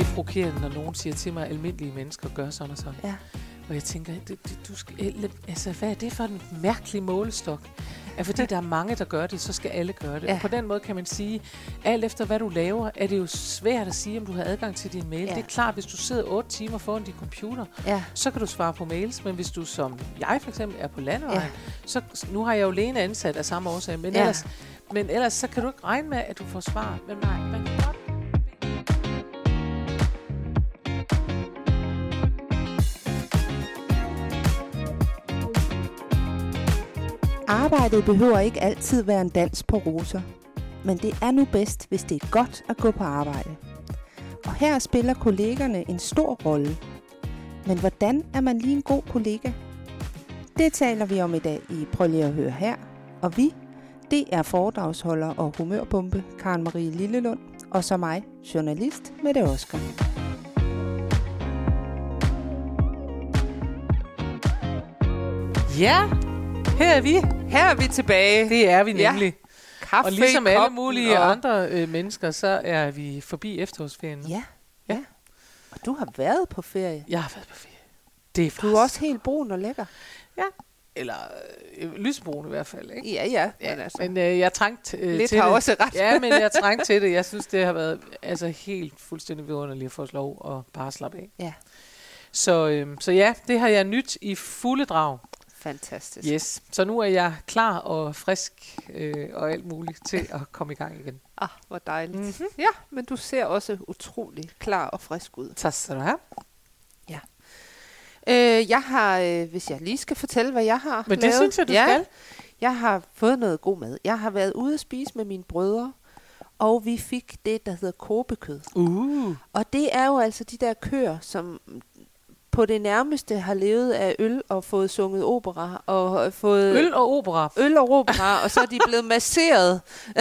det er provokerende, når nogen siger til mig, at almindelige mennesker gør sådan og sådan. Ja. Og jeg tænker, du skal, altså, hvad er det for en mærkelig målestok? At fordi der er mange, der gør det, så skal alle gøre det. Ja. Og på den måde kan man sige, alt efter hvad du laver, er det jo svært at sige, om du har adgang til din mail. Ja. Det er klart, hvis du sidder 8 timer foran din computer, ja, så kan du svare på mails. Men hvis du, som jeg for eksempel, er på landevejen, ja, så nu har jeg jo Lene ansat af samme årsag, men, ja, ellers så kan du ikke regne med, at du får svar. Men nej, man kan godt. Arbejdet behøver ikke altid være en dans på roser, men det er nu bedst, hvis det er godt at gå på arbejde. Og her spiller kollegerne en stor rolle. Men hvordan er man lige en god kollega? Det taler vi om i dag i Prøv lige at høre her. Og vi, det er foredragsholder og humørbombe Karen Marie Lillelund, og så mig, journalist Mette Oskar. Ja! Yeah. Her er vi tilbage. Det er vi nemlig. Ja. Kaffe, og ligesom alle mulige andre mennesker, så er vi forbi efterårsferien. Ja, ja. Og du har været på ferie. Jeg har været på ferie. Det er du er også helt brun og lækker. Ja. Eller lysbrun i hvert fald, ikke? Ja. Men, altså, men jeg trængte lidt til har det. Også ret. Ja, men jeg trængte til det. Jeg synes, det har været altså helt fuldstændig vidunderligt at få lov og bare slappe af. Ja. Så ja, det har jeg nyt i fulde drag. Fantastisk. Yes. Så nu er jeg klar og frisk og alt muligt til at komme i gang igen. Ah, hvor dejligt. Mm-hmm. Ja, men du ser også utrolig klar og frisk ud. Tak skal du have. Ja. Jeg har, hvis jeg lige skal fortælle, hvad jeg har lavet. Men det synes jeg, du skal. Jeg har fået noget god mad. Jeg har været ude at spise med mine brødre, og vi fik det, der hedder kobekød. Og det er jo altså de der køer, som på det nærmeste har levet af øl og fået sunget opera og fået øl og opera og så er de blevet masseret. Ja,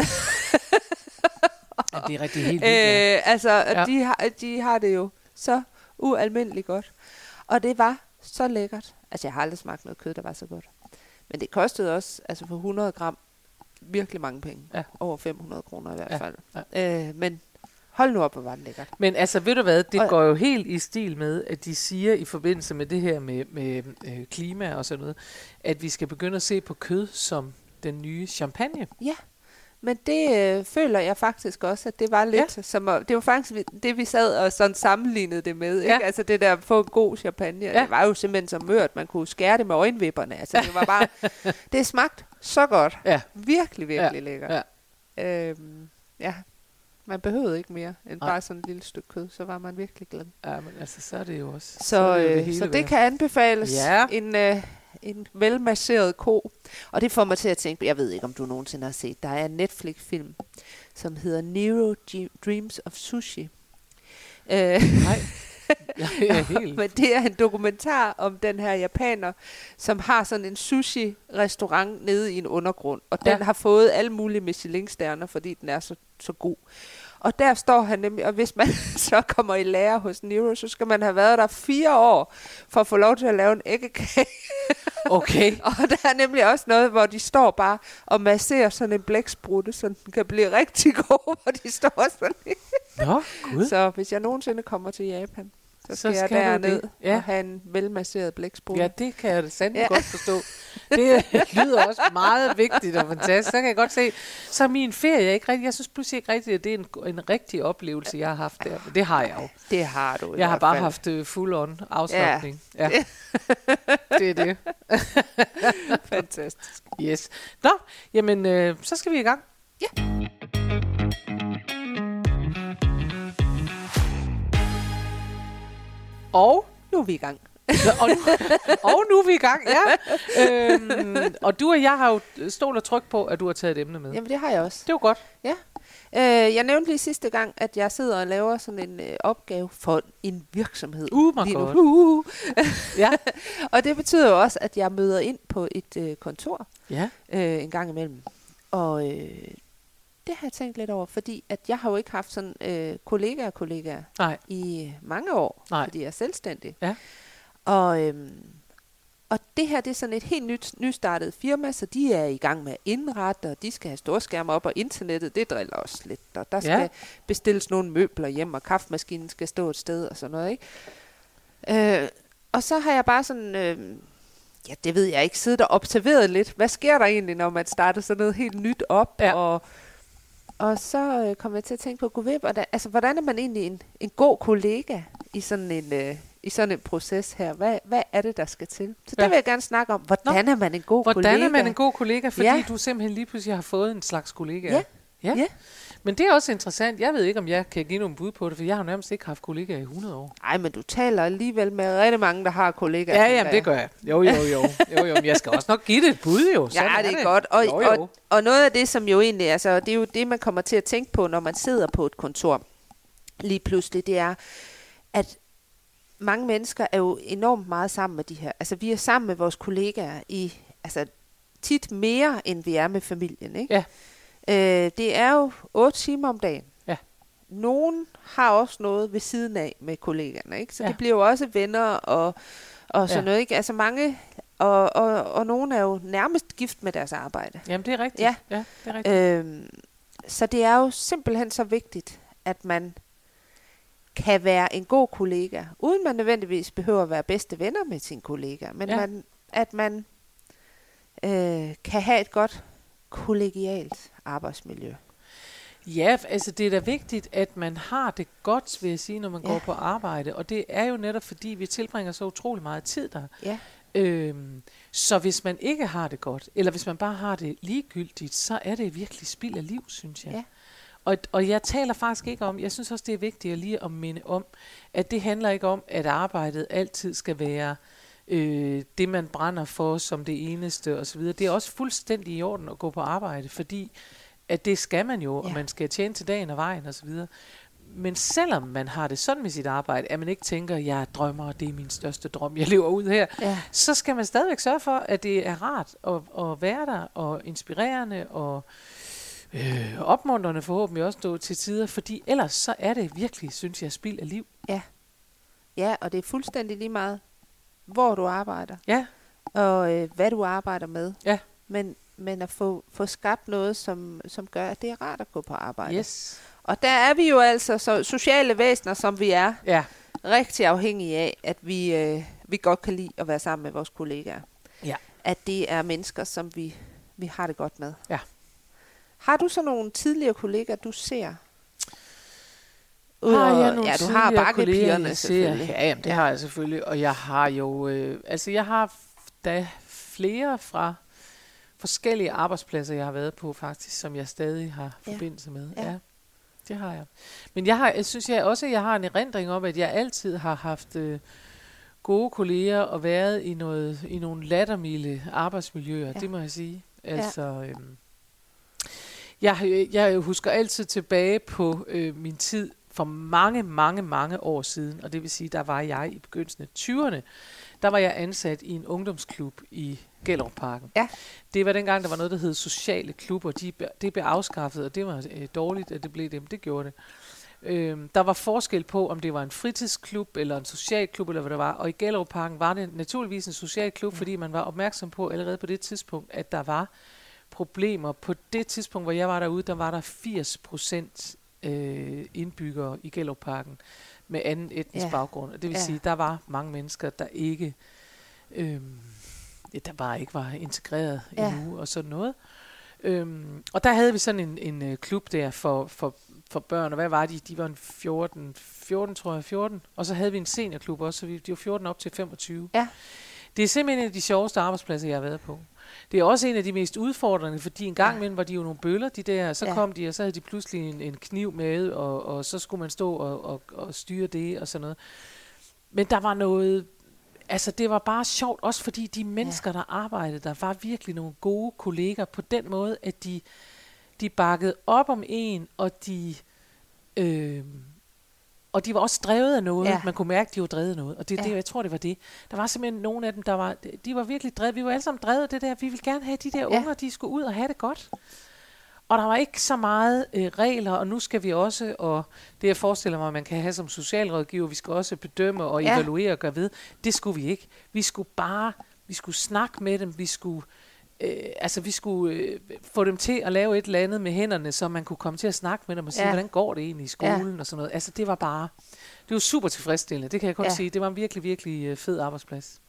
det er rigtig helt vildt. Ja. Altså ja. De har det jo så ualmindeligt godt. Og det var så lækkert. Altså jeg har aldrig smagt noget kød der var så godt. Men det kostede også altså for 100 gram virkelig mange penge. Ja. Over 500 kroner i hvert fald. Ja. Men hold nu op, hvor var det lækkert. Men altså, ved du hvad, det går jo helt i stil med, at de siger i forbindelse med det her med klima og sådan noget, at vi skal begynde at se på kød som den nye champagne. Ja, men det føler jeg faktisk også, at det var lidt som det var faktisk det, vi sad og sådan sammenlignede det med. Ikke? Ja. Altså det der at få en god champagne, det var jo simpelthen så mørt, man kunne skære det med øjenvipperne. Altså det var bare, det smagte så godt. Ja. Virkelig, virkelig lækkert. Ja. Man behøvede ikke mere end bare sådan et lille stykke kød, så var man virkelig glad. Ja, men altså, så er det jo også. Så det kan anbefales en velmasseret ko. Og det får mig til at tænke, jeg ved ikke, om du nogensinde har set, der er en Netflix-film, som hedder Jiro Dreams of Sushi. Nej. Men det er en dokumentar om den her japaner, som har sådan en sushi-restaurant nede i en undergrund. Og den har fået alle mulige Michelin-stjerner, fordi den er så god. Og der står han nemlig, og hvis man så kommer i lære hos Nero, så skal man have været der 4 år, for at få lov til at lave en æggekage. Okay. Og der er nemlig også noget, hvor de står bare og masserer sådan en blæksprutte, så den kan blive rigtig god, hvor de står sådan. Nå, gud. Så hvis jeg nogensinde kommer til Japan, så skal jeg derned og have en velmasseret blæksprutte. Ja, det kan jeg da sandelig godt forstå. Det lyder også meget vigtigt og fantastisk. Så kan jeg godt se, så min ferie ikke rigtig. Jeg synes pludselig ikke rigtigt, at det er en rigtig oplevelse, jeg har haft der. Det har jeg jo. Det har du. Jeg har bare haft full-on afslapning. Ja. Ja. Det er det. Fantastisk. Yes. Nå, jamen, så skal vi i gang. Ja. Og nu er vi i gang. Ja. Og du og jeg har jo stol og tryk på, at du har taget et emne med. Jamen, det har jeg også. Det er jo godt. Ja. Jeg nævnte lige sidste gang, at jeg sidder og laver sådan en opgave for en virksomhed. Ja. Og det betyder jo også, at jeg møder ind på et kontor en gang imellem. Og det har jeg tænkt lidt over, fordi at jeg har jo ikke haft sådan kollegaer i mange år, fordi jeg er selvstændig. Ja. Og Og det her, det er sådan et helt nystartet firma, så de er i gang med at indrette, og de skal have storskærme op, og internettet, det driller også lidt. Og der skal bestilles nogle møbler hjem, og kaffemaskinen skal stå et sted, og sådan noget, ikke? Og så har jeg bare sådan, ja, det ved jeg ikke, siddet og observeret lidt. Hvad sker der egentlig, når man starter sådan noget helt nyt op? Ja. Og så kom jeg til at tænke på, hvordan er man egentlig en god kollega i sådan en... I sådan en proces her. Hvad er det, der skal til? Så det vil jeg gerne snakke om. Hvordan er man en god kollega? Hvordan er man en god kollega? Fordi du simpelthen lige pludselig har fået en slags kollega. Ja. Men det er også interessant. Jeg ved ikke, om jeg kan give nogen bud på det, for jeg har nærmest ikke haft kollegaer i 100 år. Nej, men du taler alligevel med rigtig mange, der har kollegaer. Ja, jamen, det gør jeg. Jo, men jeg skal også nok give det et bud, jo. Sådan ja, det er godt. Og noget af det, som jo egentlig, altså, det er jo det, man kommer til at tænke på, når man sidder på et kontor lige pludselig, det er, at mange mennesker er jo enormt meget sammen med de her. Altså, vi er sammen med vores kollegaer i, altså, tit mere, end vi er med familien, ikke? Ja. Det er jo 8 timer om dagen. Ja. Nogen har også noget ved siden af med kollegaerne, ikke? Så det bliver jo også venner og sådan noget, ikke? Altså, mange... Og nogen er jo nærmest gift med deres arbejde. Jamen, det er rigtigt. Ja det er rigtigt. Så det er jo simpelthen så vigtigt, at man... kan være en god kollega, uden man nødvendigvis behøver at være bedste venner med sine kollegaer, men at man kan have et godt kollegialt arbejdsmiljø. Ja, altså det er da vigtigt, at man har det godt, vil jeg sige, når man går på arbejde, og det er jo netop fordi, vi tilbringer så utrolig meget tid der. Ja. Så hvis man ikke har det godt, eller hvis man bare har det ligegyldigt, så er det virkelig spild af liv, synes jeg. Ja. Og jeg taler faktisk ikke om, jeg synes også, det er vigtigt at lige at minde om, at det handler ikke om, at arbejdet altid skal være det, man brænder for som det eneste osv. Det er også fuldstændig i orden at gå på arbejde, fordi at det skal man jo, og man skal tjene til dagen og vejen osv. Men selvom man har det sådan med sit arbejde, at man ikke tænker, jeg drømmer, og det er min største drøm, jeg lever ud her, så skal man stadigvæk sørge for, at det er rart at være der, og inspirerende, og... opmuntrende forhåbentlig også stå til tider, fordi ellers så er det virkelig, synes jeg, spild af liv. Ja, og det er fuldstændig lige meget, hvor du arbejder, og hvad du arbejder med, men at få skabt noget, som gør, at det er rart at gå på arbejde. Yes. Og der er vi jo altså så sociale væsener, som vi er, rigtig afhængige af, at vi godt kan lide at være sammen med vores kollegaer. Ja. At det er mennesker, som vi har det godt med. Ja. Har du så nogle tidligere kolleger, du ser? Du har bakkepigerne selvfølgelig. Ja, jamen, det har jeg selvfølgelig. Og jeg har jo... jeg har da flere fra forskellige arbejdspladser, jeg har været på faktisk, som jeg stadig har forbindelse med. Ja, det har jeg. Men jeg har en erindring om, at jeg altid har haft... gode kolleger og været i nogle lattermilde arbejdsmiljøer. Ja. Det må jeg sige. Altså... Ja. Jeg husker altid tilbage på min tid for mange, mange, mange år siden, og det vil sige, der var jeg i begyndelsen af 20'erne, der var jeg ansat i en ungdomsklub i Gellerupparken. Ja. Det var dengang, der var noget, der hed Sociale Klub, og det blev afskaffet, og det var dårligt, at det blev dem, det gjorde det. Der var forskel på, om det var en fritidsklub, eller en socialklub, eller hvad det var, og i Gellerupparken var det naturligvis en socialklub, fordi man var opmærksom på allerede på det tidspunkt, at der var problemer. På det tidspunkt, hvor jeg var derude, der var der 80% indbyggere i Gellerupparken med anden etnisk baggrund. Og det vil sige, der var mange mennesker, der ikke der bare ikke var integreret endnu og sådan noget. Og der havde vi sådan en klub der for børn, og hvad var de? De var en 14, og så havde vi en seniorklub også, så de var 14 op til 25. Ja. Det er simpelthen en af de sjoveste arbejdspladser, jeg har været på. Det er også en af de mest udfordrende, fordi en gang imellem var de jo nogle bøller, de der, så kom de, og så havde de pludselig en kniv med, og så skulle man stå og styre det, og sådan noget. Men der var noget, altså det var bare sjovt, også fordi de mennesker, der arbejdede, der var virkelig nogle gode kolleger på den måde, at de bakkede op om en, og de var også drevet af noget. Ja. Man kunne mærke, at de var drevet af noget. Og det, jeg tror, det var det. Der var simpelthen nogle af dem, de var virkelig drevet. Vi var alle sammen drevet af det der. Vi ville gerne have de der unger, de skulle ud og have det godt. Og der var ikke så meget regler, og nu skal vi også, og det jeg forestiller mig, man kan have som socialrådgiver, vi skal også bedømme og evaluere og gøre ved. Det skulle vi ikke. Vi skulle bare vi skulle snakke med dem, vi skulle, få dem til at lave et eller andet med hænderne, så man kunne komme til at snakke med dem og sige, hvordan går det egentlig i skolen og sådan noget. Altså det var bare, det var super tilfredsstillende, det kan jeg godt sige. Det var en virkelig, virkelig fed arbejdsplads.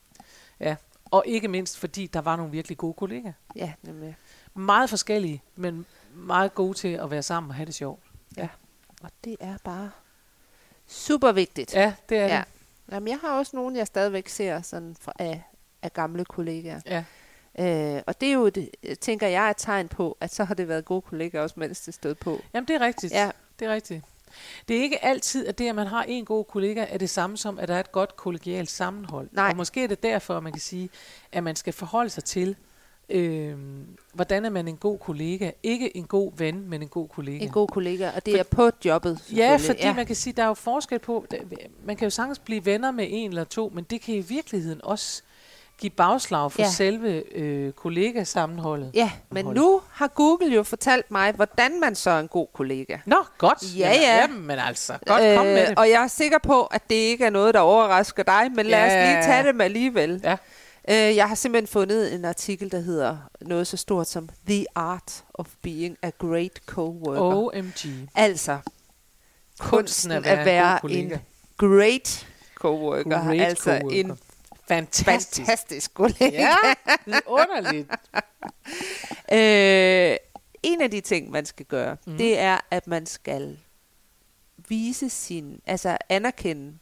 Ja, og ikke mindst fordi der var nogle virkelig gode kollegaer. Ja, nemlig. Meget forskellige, men meget gode til at være sammen og have det sjovt. Ja. Og det er bare super vigtigt. Ja, det er det. Jamen, jeg har også nogen, jeg stadigvæk ser sådan af gamle kollegaer. Ja. Og det er jo, det, tænker jeg, er et tegn på, at så har det været gode kollegaer også, mens det stod på. Jamen, det er rigtigt. Ja. Det er rigtigt. Det er ikke altid, at det, at man har en god kollega, er det samme som, at der er et godt kollegialt sammenhold. Nej. Og måske er det derfor, at man kan sige, at man skal forholde sig til, hvordan er man en god kollega? Ikke en god ven, men en god kollega. En god kollega, og det er på jobbet. Ja, fordi man kan sige, der er jo forskel på, man kan jo sagtens blive venner med en eller to, men det kan i virkeligheden også give bagslag for selve kollegasammenholdet. Ja, men nu har Google jo fortalt mig, hvordan man så er en god kollega. Nå, godt. Ja. Jamen altså, godt kom med det. Og jeg er sikker på, at det ikke er noget, der overrasker dig, men lad os lige tage det med alligevel. Ja. Jeg har simpelthen fundet en artikel, der hedder noget så stort som The Art of Being a Great Coworker. OMG. Altså, kunsten at være en great coworker. Great altså coworker. En fantastisk kollega. Ja, det er underligt. En af de ting, man skal gøre, det er, at man skal anerkende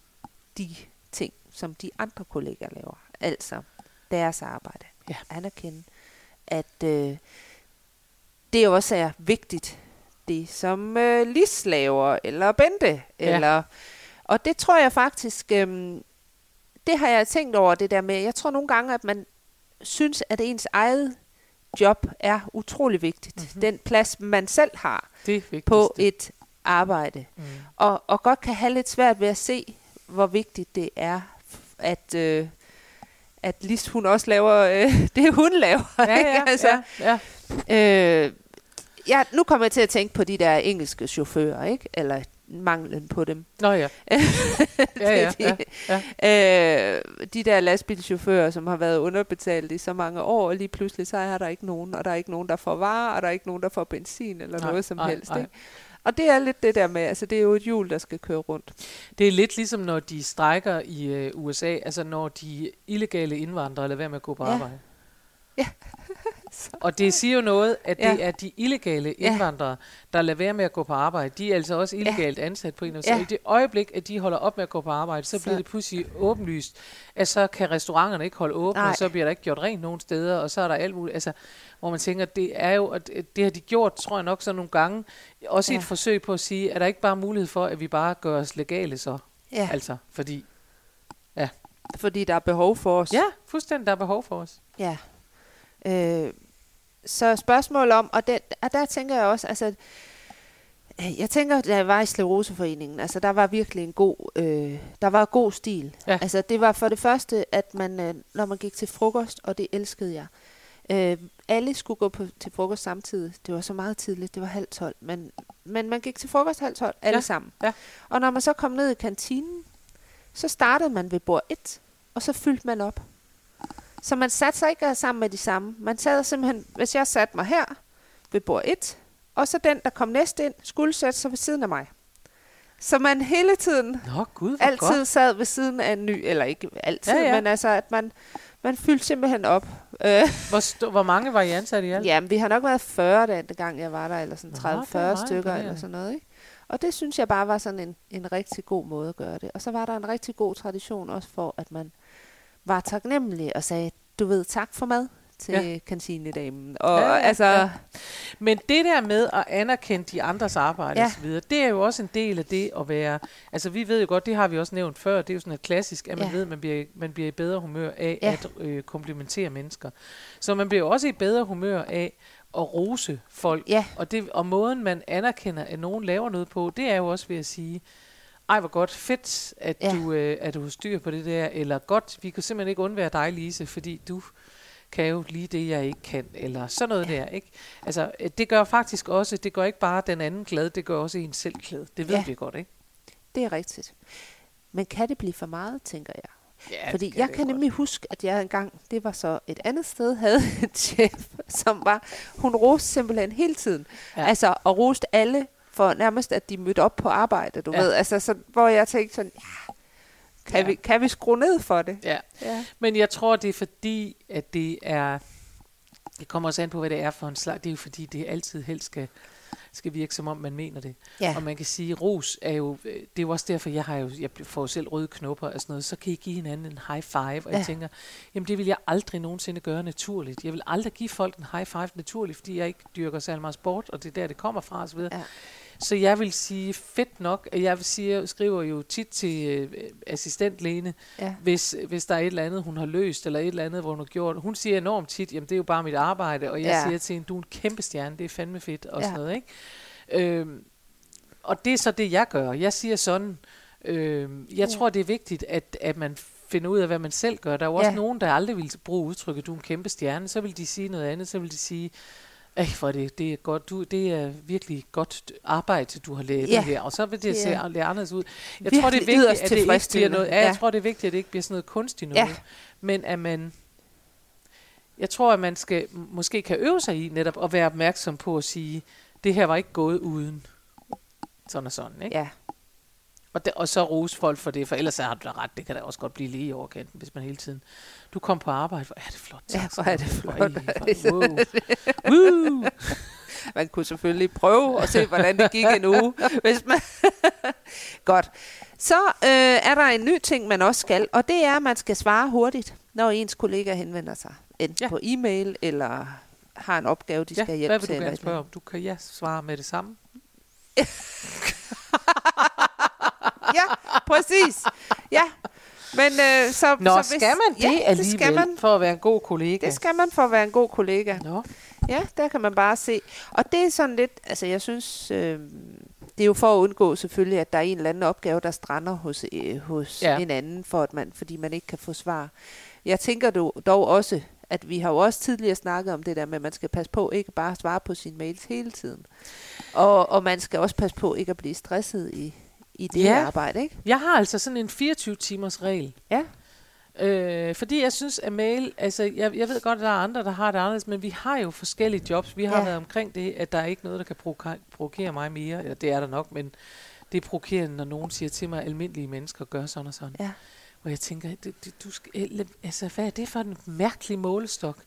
de ting, som de andre kolleger laver. Altså deres arbejde. Ja. Anerkende, at det også er vigtigt, det som Lis laver, eller Bente, eller... Og det tror jeg faktisk, det har jeg tænkt over det der med, jeg tror nogle gange, at man synes, at ens eget job er utrolig vigtigt. Mm-hmm. Den plads, man selv har på et arbejde. Mm. Og godt kan have lidt svært ved at se, hvor vigtigt det er, at Lis, hun også laver det, hun laver. Nu kommer jeg til at tænke på de der engelske chauffører, ikke? Eller manglen på dem. Nå ja. De der lastbilchauffører, som har været underbetalt i så mange år, og lige pludselig så er der ikke nogen, og der er ikke nogen, der får varer, og der er ikke nogen, der får benzin, eller helst. Ikke? Og det er lidt det der med, altså det er jo et hjul, der skal køre rundt. Det er lidt ligesom, når de strejker i USA, altså når de illegale indvandrere lader være med at gå på arbejde. Ja. Og det siger jo noget, at det er de illegale indvandrere, der lader være med at gå på arbejde. De er altså også illegalt ansat på en eller anden side. I det øjeblik, at de holder op med at gå på arbejde, så bliver det pludselig åbenlyst, at så kan restauranterne ikke holde åbne, og så bliver der ikke gjort rent nogen steder, og så er der alt muligt. Altså, hvor man tænker, det er jo, at det har de gjort, tror jeg nok, så nogle gange. Også et forsøg på at sige, at der ikke bare er mulighed for, at vi bare gør os legale så. Ja. Altså, fordi der er behov for os. Ja, fuldstændig, der er behov for os. Ja. Så spørgsmål om, og der tænker jeg også, altså, jeg tænker, da jeg var i Sleroseforeningen, altså der var virkelig en god, der var god stil. Ja. Altså det var for det første, at man, når man gik til frokost, og det elskede jeg, alle skulle gå til frokost samtidig. Det var så meget tidligt, det var 11:30, men man gik til frokost 11:30, alle sammen. Ja. Og når man så kom ned i kantinen, så startede man ved bord 1, og så fyldte man op. Så man satte sig ikke sammen med de samme. Man sad simpelthen, hvis jeg satte mig her ved bord 1, og så den, der kom næste ind, skulle sætte sig ved siden af mig. Så man hele tiden, sad ved siden af en ny, eller ikke altid, men altså, at man fyldte simpelthen op. Hvor mange var I ansat i alt? Jamen, vi har nok været 40 dengang jeg var der, eller sådan 30-40 stykker, eller sådan noget, ikke? Og det synes jeg bare var sådan en rigtig god måde at gøre det. Og så var der en rigtig god tradition også for, at man var taknemmelig og sagde, du ved, tak for mad til kantinedamen. Og Men det der med at anerkende de andres arbejde og så videre, det er jo også en del af det at være, altså vi ved jo godt, det har vi også nævnt før, det er jo sådan et klassisk, at man ved, man bliver i bedre humør af at komplimentere mennesker. Så man bliver også i bedre humør af at rose folk. Ja. Og måden, man anerkender, at nogen laver noget på, det er jo også ved at sige, ej, hvor godt, fedt, at du har styr på det der, eller godt, vi kunne simpelthen ikke undvære dig, Lise, fordi du kan jo lige det, jeg ikke kan, eller sådan noget der, ikke? Altså, det gør faktisk også, det gør ikke bare den anden glad, det gør også en selv glad. Det ved vi godt, ikke? Det er rigtigt. Men kan det blive for meget, tænker jeg? Ja, fordi jeg kan nemlig huske, at jeg engang, det var så et andet sted, havde en chef, som var, hun roste simpelthen hele tiden. Ja. Altså, og roste alle for nærmest, at de mødte op på arbejde, du ved. Altså, så, hvor jeg tænkte sådan, ja, kan vi skrue ned for det? Ja. Ja. Men jeg tror, det er fordi, at det er, det kommer også an på, hvad det er for en slags, det er jo fordi, det altid helst skal virke, som om man mener det. Ja. Og man kan sige, ros er jo, det er jo også derfor, jeg får selv røde knopper og sådan noget, så kan I give hinanden en high five, og jeg tænker, jamen det vil jeg aldrig nogensinde gøre naturligt. Jeg vil aldrig give folk en high five naturligt, fordi jeg ikke dyrker særlig meget sport, og det er der, det kommer fra osv. Ja. Så jeg vil sige, fedt nok, og jeg skriver jo tit til assistent Lene, hvis der er et eller andet, hun har løst, eller et eller andet, hvor hun har gjort. Hun siger enormt tit, jamen det er jo bare mit arbejde, og jeg siger til hende, du er en kæmpe stjerne, det er fandme fedt, og sådan noget, ikke? Og det er så det, jeg gør. Jeg siger sådan, jeg tror, det er vigtigt, at man finder ud af, hvad man selv gør. Der er jo også nogen, der aldrig vil bruge udtrykket, du er en kæmpe stjerne, så vil de sige noget andet, så vil de sige, for det er godt, det er virkelig godt arbejde, du har lavet her, og så vil det se anderledes ud. Jeg tror, det er vigtigt, at det ikke bliver noget. Jeg tror, det er vigtigt, at det ikke bliver sådan noget kunstigt noget, men at man, jeg tror, at man skal måske kan øve sig i netop at være opmærksom på at sige, det her var ikke gået uden sådan og sådan, ikke? Ja. Og så rose folk for det, for ellers har du da ret, det kan da også godt blive lige i overkanten, hvis man hele tiden, du kom på arbejde, hvor er det flot, tak, hvor er det flot, wow. Man kunne selvfølgelig prøve at se, hvordan det gik en uge, hvis man, godt. Så er der en ny ting, man også skal, og det er, at man skal svare hurtigt, når ens kollega henvender sig, enten på e-mail, eller har en opgave, de skal hjælpe til. Hvad vil du gerne spørge om? Du kan svare med det samme. Ja, præcis. Ja, men så... Nå, så hvis, skal man det alligevel skal man, for at være en god kollega? Det skal man for at være en god kollega. Nå. Ja, der kan man bare se. Og det er sådan lidt... Altså, jeg synes... det er jo for at undgå selvfølgelig, at der er en eller anden opgave, der strander hos en anden, fordi man ikke kan få svar. Jeg tænker dog også, at vi har jo også tidligere snakket om det der med, at man skal passe på ikke bare at svare på sine mails hele tiden. Og man skal også passe på ikke at blive stresset i det arbejde, ikke? Jeg har altså sådan en 24-timers regel. Ja. Fordi jeg synes, at mail... Altså, jeg ved godt, at der er andre, der har det anderledes, men vi har jo forskellige jobs. Vi har været omkring det, at der er ikke noget, der kan provokere mig mere. Eller det er der nok, men det er provokerende, når nogen siger til mig, at almindelige mennesker gør sådan og sådan. Ja. Og jeg tænker, du skal, altså, hvad er det for en mærkelig målestok?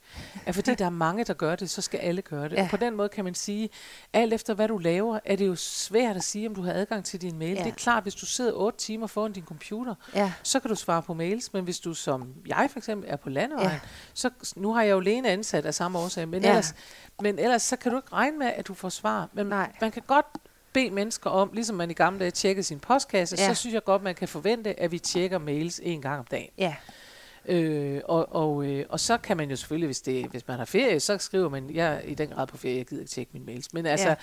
At fordi der er mange, der gør det, så skal alle gøre det. Ja. Og på den måde kan man sige, alt efter hvad du laver, er det jo svært at sige, om du har adgang til din mail. Ja. Det er klart, hvis du sidder 8 timer foran din computer, så kan du svare på mails. Men hvis du, som jeg for eksempel, er på landevejen, så nu har jeg jo Lene ansat af samme årsag, men, ellers så kan du ikke regne med, at du får svar. Men man kan godt... bede mennesker om, ligesom man i gamle dage tjekkede sin postkasse, så synes jeg godt, man kan forvente, at vi tjekker mails 1 gang om dagen. Ja. Og så kan man jo selvfølgelig, hvis man har ferie, så skriver man, jeg er i den grad på ferie, jeg gider ikke tjekke mine mails. Men altså,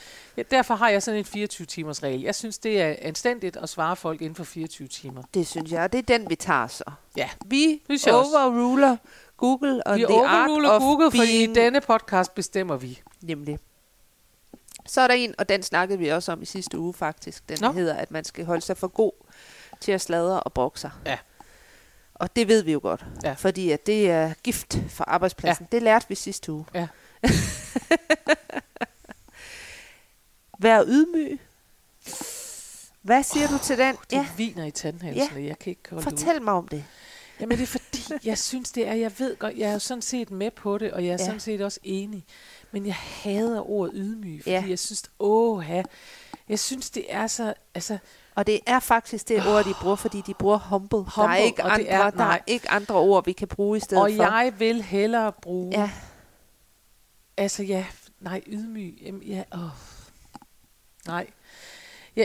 derfor har jeg sådan en 24-timers regel. Jeg synes, det er anstændigt at svare folk inden for 24 timer. Det synes jeg, det er den, vi tager så. Ja. Vi overruler Google og the art of Google, fordi i denne podcast bestemmer vi. Nemlig. Så er der en, og den snakkede vi også om i sidste uge faktisk. Den hedder, at man skal holde sig for god til at sladre og brokke sig. Ja. Og det ved vi jo godt, fordi at det er gift for arbejdspladsen. Det lærte vi sidste uge. Ja. Vær ydmyg. Hvad siger du til den? Det viner i tandhalsen, jeg kan ikke holde det ud. Fortæl mig om det. Jamen det er fordi, jeg synes det er, jeg ved godt, jeg er jo sådan set med på det, og jeg er sådan set også enig. Men jeg hader ordet ydmyg, fordi jeg synes, jeg synes det er så, altså... Og det er faktisk det ord, de bruger, fordi de bruger humble. Der er ikke andre, ord, vi kan bruge i stedet for. Og jeg vil hellere bruge... Ja. Altså ydmyg,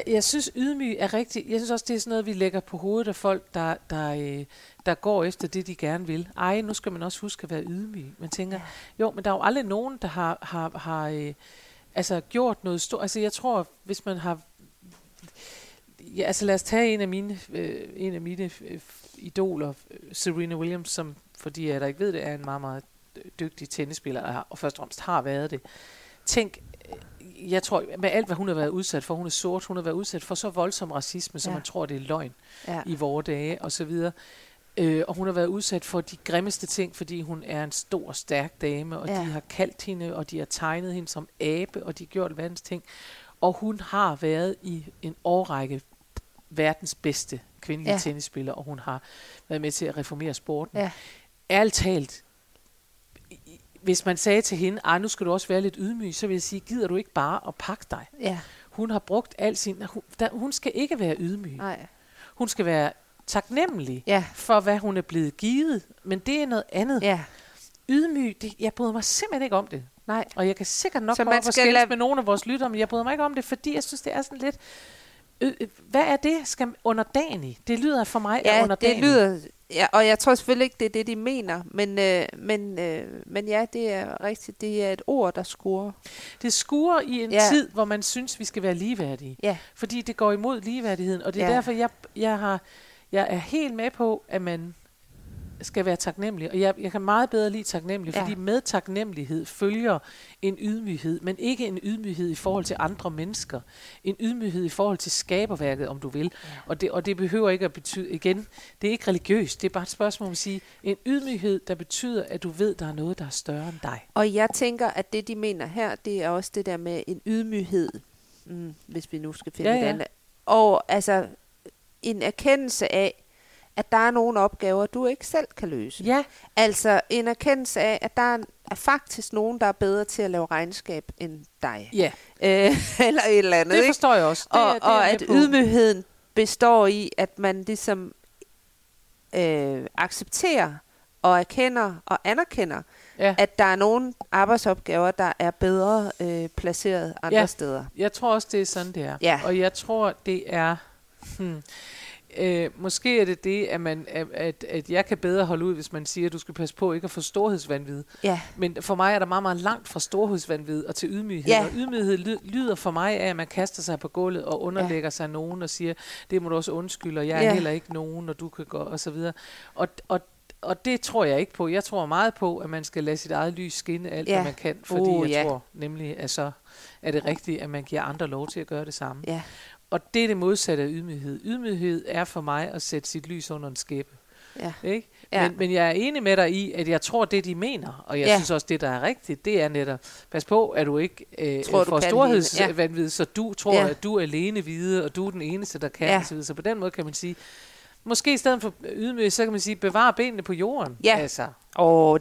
Jeg synes ydmyg er rigtigt. Jeg synes også, det er sådan noget, vi lægger på hovedet af folk, der går efter det, de gerne vil. Ej, nu skal man også huske at være ydmyg. Man tænker, men der er jo aldrig nogen, der har gjort noget stort. Altså jeg tror, hvis man har... Ja, altså lad os tage en af mine idoler, Serena Williams, som, fordi jeg der ikke ved det, er en meget, meget dygtig tennisspiller, og først og fremmest har været det. Tænk... Jeg tror, med alt, hvad hun har været udsat for, hun er sort, hun har været udsat for så voldsom racisme, som man tror, det er løgn i vore dage, og så videre. Og hun har været udsat for de grimmeste ting, fordi hun er en stor, stærk dame, og de har kaldt hende, og de har tegnet hende som abe, og de har gjort verdens ting. Og hun har været i en årrække verdens bedste kvindelige tennisspiller, og hun har været med til at reformere sporten. Ja. Ærligt talt, hvis man sagde til hende, nu skal du også være lidt ydmyg, så vil jeg sige, gider du ikke bare at pakke dig? Ja. Hun har brugt al sin... Hun skal ikke være ydmyg. Nej. Hun skal være taknemmelig for, hvad hun er blevet givet, men det er noget andet. Ja. Ydmyg, jeg bryder mig simpelthen ikke om det. Nej. Og jeg kan sikkert nok godt skældes med nogle af vores lyttere, men jeg bryder mig ikke om det, fordi jeg synes, det er sådan lidt... Hvad er det, skal underdanig? Det lyder for mig underdanig. Det lyder... Ja, og jeg tror selvfølgelig ikke, det er det, de mener, men ja, det er rigtigt. Det er et ord, der skurer. Det skurer i en tid, hvor man synes, vi skal være ligeværdige. Ja. Fordi det går imod ligeværdigheden, og det er derfor, jeg er helt med på, at man skal være taknemmelig. Og jeg kan meget bedre lide taknemmelig, fordi med taknemmelighed følger en ydmyghed, men ikke en ydmyghed i forhold til andre mennesker. En ydmyghed i forhold til skaberværket, om du vil. Og det behøver ikke at betyde, igen, det er ikke religiøst, det er bare et spørgsmål om at sige, en ydmyghed, der betyder, at du ved, der er noget, der er større end dig. Og jeg tænker, at det, de mener her, det er også det der med en ydmyghed, hvis vi nu skal finde et andet. Og altså, en erkendelse af, at der er nogle opgaver, du ikke selv kan løse. Ja. Altså en erkendelse af, at der er faktisk nogen, der er bedre til at lave regnskab end dig. Ja. Eller et eller andet. Det forstår jeg også. Og at ydmygheden består i, at man ligesom accepterer og erkender og anerkender, at der er nogle arbejdsopgaver, der er bedre placeret andre steder. Jeg tror også, det er sådan, det er. Ja. Og jeg tror, det er... måske er det, at jeg kan bedre holde ud, hvis man siger, at du skal passe på ikke at få storhedsvanvid. Ja. Men for mig er der meget, meget langt fra storhedsvanvid og til ydmyghed. Ja. Og ydmyghed lyder for mig af, at man kaster sig på gulvet og underlægger sig nogen og siger, det må du også undskylde, og jeg er heller ikke nogen, og du kan gå, og så videre. Og det tror jeg ikke på. Jeg tror meget på, at man skal lade sit eget lys skinne alt, hvad man kan, fordi jeg tror nemlig, at så er det rigtigt, at man giver andre lov til at gøre det samme. Ja. Og det er det modsatte af ydmyghed. Ydmyghed er for mig at sætte sit lys under en skæppe. Ja. Ikke? Men jeg er enig med dig i, at jeg tror, det de mener, og jeg synes også, det der er rigtigt, det er netop, pas på, at du ikke får storhedsvanvid, så du tror, at du er alene vide, og du er den eneste, der kan. Ja. Så på den måde kan man sige, måske i stedet for ydmyghed, så kan man sige, bevar benene på jorden. Ja. Altså.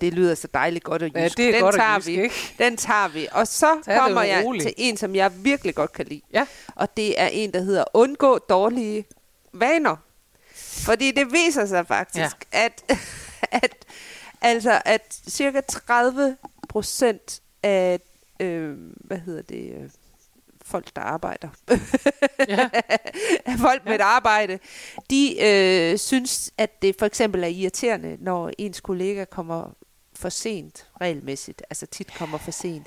Det lyder så dejligt godt og jysk. Ja, det er godt og jysk, ikke? Den tager vi. Og så kommer jeg til en, som jeg virkelig godt kan lide. Ja. Og det er en, der hedder Undgå dårlige vaner. Fordi det viser sig faktisk, at cirka 30% af folk, der arbejder. Folk med et arbejde. De synes, at det for eksempel er irriterende, når ens kollega kommer for sent regelmæssigt. Altså tit kommer for sent.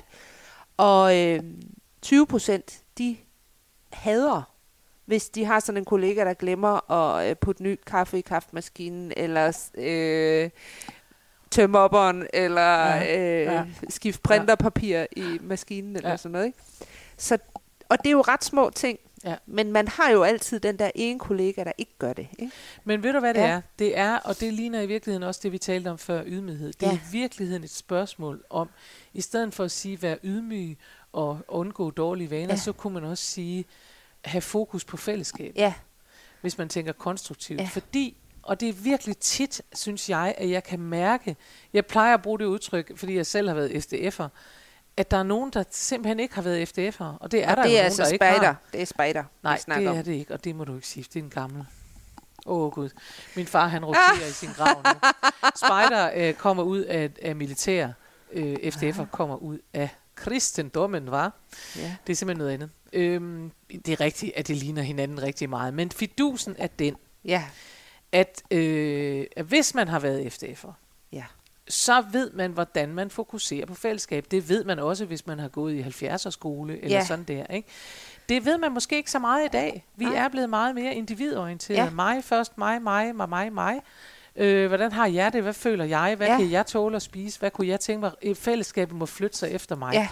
Og 20% de hader, hvis de har sådan en kollega, der glemmer at putte ny kaffe i kaffemaskinen, eller tømme opperen, eller skifte printerpapir i maskinen, eller sådan noget. Ikke? Så og det er jo ret små ting, men man har jo altid den der ene kollega, der ikke gør det. Ikke? Men ved du, hvad det er? Det er, og det ligner i virkeligheden også det, vi talte om før, ydmyghed. Det er i virkeligheden et spørgsmål om, i stedet for at sige, være ydmyg og undgå dårlige vaner, så kunne man også sige, have fokus på fællesskabet, hvis man tænker konstruktivt. Ja. Fordi, og det er virkelig tit, synes jeg, at jeg kan mærke, jeg plejer at bruge det udtryk, fordi jeg selv har været SDF'er, at der er nogen, der simpelthen ikke har været FDF'er. Og det er og der det jo er nogen, altså der spider. Ikke har. Det er spejder, vi snakker om. Nej, det er det ikke, og det må du ikke sige. Det er en gammel. Gud. Min far, han roterer i sin grav nu. Spejder kommer ud af militær. FDF'er kommer ud af kristendommen, var. Ja. Det er simpelthen noget andet. Det er rigtigt, at det ligner hinanden rigtig meget. Men fidusen er den, at hvis man har været FDF'er, så ved man, hvordan man fokuserer på fællesskab. Det ved man også, hvis man har gået i 70'er skole eller sådan der. Ikke? Det ved man måske ikke så meget i dag. Vi er blevet meget mere individorienterede. Ja. Mig først, mig. Hvordan har jeg det? Hvad føler jeg? Hvad kan jeg tåle at spise? Hvad kunne jeg tænke mig? Fællesskabet må flytte sig efter mig. Ja.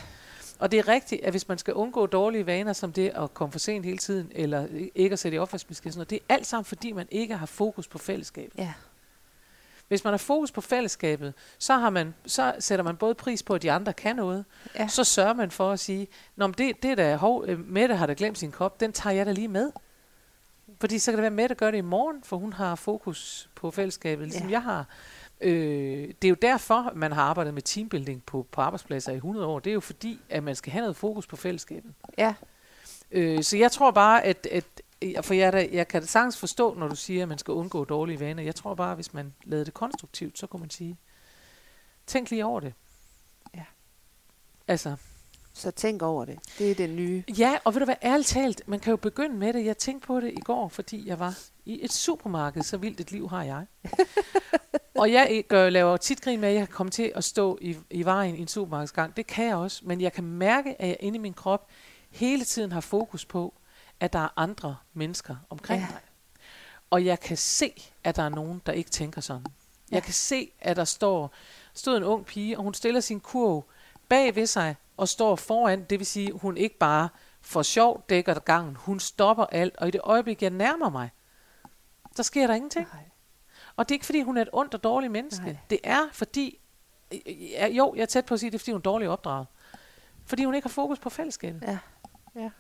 Og det er rigtigt, at hvis man skal undgå dårlige vaner, som det at komme for sent hele tiden, eller ikke at sætte i opvaskemaskinen, det er alt sammen, fordi man ikke har fokus på fællesskabet. Ja. Hvis man har fokus på fællesskabet, så sætter man både pris på, at de andre kan noget, ja. Så sørger man for at sige, nå, men det der hov, Mette har da glemt sin kop, den tager jeg da lige med. Fordi så kan det være, at Mette gør det i morgen, for hun har fokus på fællesskabet, ligesom jeg har. Det er jo derfor, man har arbejdet med teambuilding på arbejdspladser i 100 år. Det er jo fordi, at man skal have noget fokus på fællesskabet. Ja. Så jeg tror bare, for jeg kan sagtens forstå, når du siger, at man skal undgå dårlige vaner. Jeg tror bare, at hvis man lavede det konstruktivt, så kunne man sige, tænk lige over det. Ja. Altså. Så tænk over det. Det er det nye. Ja, og ved du hvad, ærligt talt, man kan jo begynde med det. Jeg tænkte på det i går, fordi jeg var i et supermarked, så vildt et liv har jeg. Og jeg laver tit grin med, at jeg kan komme til at stå i vejen i en supermarkedsgang. Det kan jeg også, men jeg kan mærke, at jeg inde i min krop hele tiden har fokus på, at der er andre mennesker omkring mig. Og jeg kan se, at der er nogen, der ikke tænker sådan. Jeg kan se, at der stod en ung pige, og hun stiller sin kurv bag ved sig og står foran. Det vil sige, at hun ikke bare for sjov dækker gangen. Hun stopper alt, og i det øjeblik, jeg nærmer mig, der sker der ingenting. Nej. Og det er ikke, fordi hun er et ondt og dårligt menneske. Nej. Det er, fordi... Jo, jeg er tæt på at sige, det er, fordi hun er dårligt opdraget. Fordi hun ikke har fokus på fællesskabet. Ja, ja.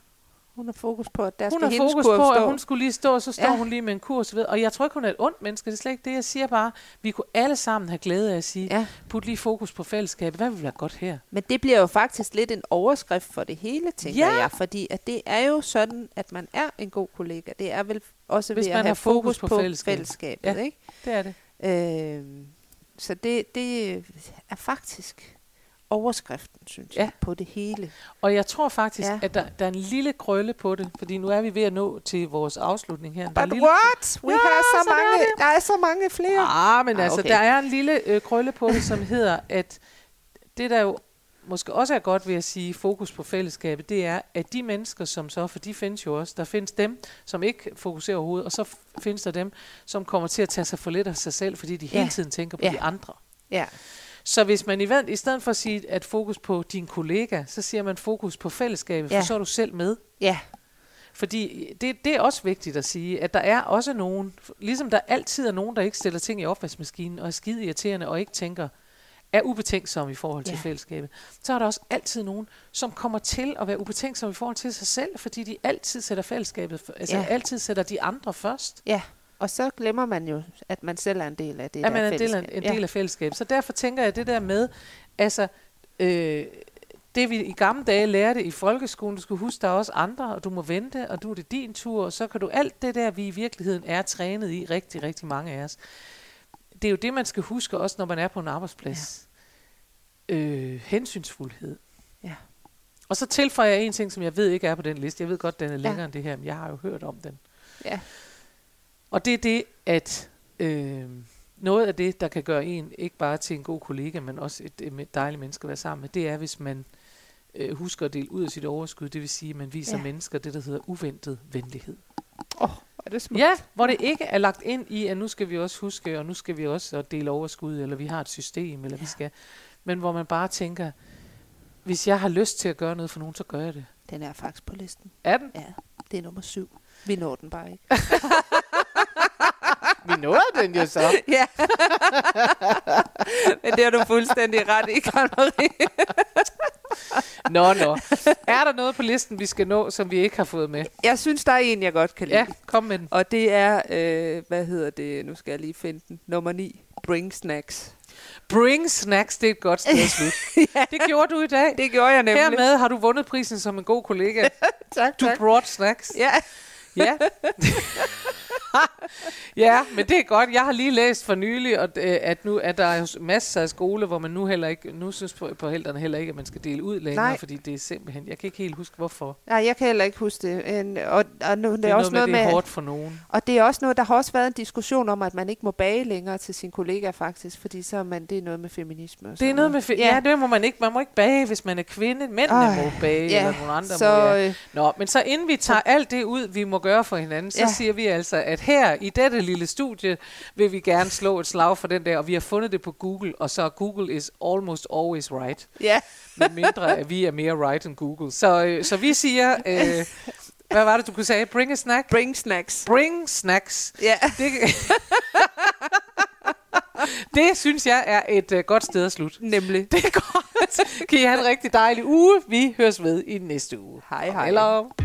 Hun har fokus på, at der hun skal hendes kurv stå. Hun har fokus på, at hun skulle lige stå, og så står hun lige med en kurs ved. Og jeg tror ikke, hun er et ondt menneske. Det er slet ikke det, jeg siger bare. Vi kunne alle sammen have glæde af at sige, put lige fokus på fællesskabet. Hvad vil være godt her? Men det bliver jo faktisk lidt en overskrift for det hele, tænker jeg. Fordi at det er jo sådan, at man er en god kollega. Det er vel også hvis ved at have fokus på fællesskabet. Ja, ikke? Det er det. Så det er faktisk... overskriften, synes jeg, på det hele. Og jeg tror faktisk, at der er en lille krølle på det, fordi nu er vi ved at nå til vores afslutning her. But what? We have så mange, der er så mange flere. Men altså, okay. Der er en lille krølle på det, som hedder, at det der jo måske også er godt ved at sige fokus på fællesskabet, det er, at de mennesker, som så, for de findes jo også, der findes dem, som ikke fokuserer overhovedet, og så findes der dem, som kommer til at tage sig for lidt af sig selv, fordi de hele tiden tænker på de andre. Ja. Så hvis man i stedet for at sige, at fokus på din kollega, så siger man fokus på fællesskabet, for så er du selv med. Ja. Fordi det er også vigtigt at sige, at der er også nogen, ligesom der altid er nogen, der ikke stiller ting i opvaskemaskinen, og er skide irriterende, og ikke tænker, er ubetænksomme i forhold til fællesskabet, så er der også altid nogen, som kommer til at være ubetænksomme i forhold til sig selv, fordi de altid sætter fællesskabet, altid sætter de andre først. Ja. Og så glemmer man jo, at man selv er en del af det der fællesskab. Man er en del af fællesskabet. Så derfor tænker jeg det der med, altså det vi i gamle dage lærte i folkeskolen, du skal huske, der er også andre, og du må vente, og du er det din tur, og så kan du alt det der, vi i virkeligheden er trænet i, rigtig, rigtig mange af os. Det er jo det, man skal huske også, når man er på en arbejdsplads. Ja. Hensynsfuldhed. Ja. Og så tilføjer jeg en ting, som jeg ved ikke er på den liste. Jeg ved godt, den er længere end det her, men jeg har jo hørt om den. Ja. Og det er det, at noget af det, der kan gøre en ikke bare til en god kollega, men også et dejligt menneske at være sammen med, det er, hvis man husker at dele ud af sit overskud. Det vil sige, at man viser mennesker det, der hedder uventet venlighed. Er det smukt? Ja, hvor det ikke er lagt ind i, at nu skal vi også huske, og nu skal vi også dele overskud, eller vi har et system, eller vi skal. Men hvor man bare tænker, hvis jeg har lyst til at gøre noget for nogen, så gør jeg det. Den er faktisk på listen. Er den? Ja, det er nummer 7. Vi når den bare ikke. Vi nåede den jo så. Ja. Men det har du fuldstændig ret i, Karen Marie. Nå. Er der noget på listen, vi skal nå, som vi ikke har fået med? Jeg synes, der er en, jeg godt kan lide. Ja, kom med den. Og det er, nu skal jeg lige finde den, nummer 9, bring snacks. Bring snacks, det er et godt sted at slutte. Det gjorde du i dag. Det gjorde jeg nemlig. Hermed har du vundet prisen som en god kollega. tak. Brought snacks. Ja. Ja. Ja, men det er godt. Jeg har lige læst for nylig, at nu er der masser af skole, hvor man nu synes på hælderne heller ikke, at man skal dele ud længere, fordi det er simpelthen... Jeg kan ikke helt huske, hvorfor. Nej, jeg kan heller ikke huske det. Det er hårdt for nogen. Og det er også noget, der har også været en diskussion om, at man ikke må bage længere til sine kollegaer faktisk, fordi så det er noget med feminisme. Og det er noget med... det må man ikke. Man må ikke bage, hvis man er kvinde. Mændene må bage, eller nogle andre må. Nå, men så inden vi tager alt det ud, vi må gøre for hinanden, så siger vi altså, at her i dette lille studie vil vi gerne slå et slag for den der, og vi har fundet det på Google, og så Google is almost always right. Ja. Men mindre, at vi er mere right end Google. Så vi siger, hvad var det, du kunne sige? Bring a snack? Bring snacks. Bring snacks. Ja. Yeah. Det synes jeg er et godt sted at slutte. Nemlig. Det er godt. Kan I have en rigtig dejlig uge. Vi høres ved i næste uge. Hej hej. Hello.